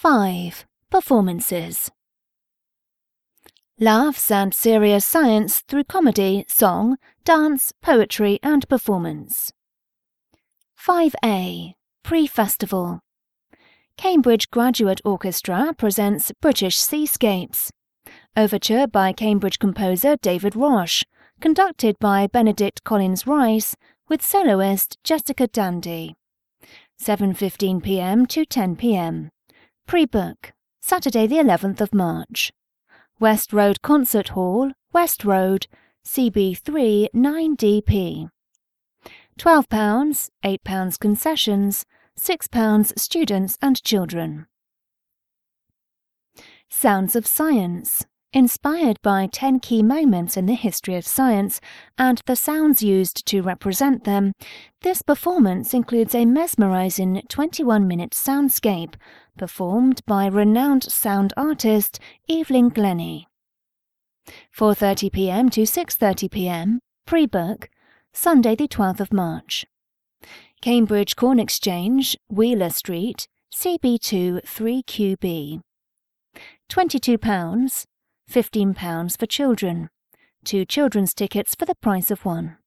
5. Performances. Laughs and serious science through comedy, song, dance, poetry and performance. 5A. Pre-Festival. Cambridge Graduate Orchestra presents British Seascapes, overture by Cambridge composer David Roche, conducted by Benedict Collins Rice, with soloist Jessica Dandy. 7:15 p.m. to 10 p.m. Pre-book, Saturday the 11th of March. West Road Concert Hall, West Road, CB3 9DP. £12, £8 concessions, £6 students and children. Sounds of Science, inspired by 10 key moments in the history of science and the sounds used to represent them, this performance includes a mesmerizing 21-minute soundscape performed by renowned sound artist Evelyn Glennie. 4:30 p.m. to 6:30 p.m. Pre-book, Sunday the 12th of March. Cambridge Corn Exchange, Wheeler Street, CB2 3QB. £22, £15 for children. 2 children's tickets for the price of one.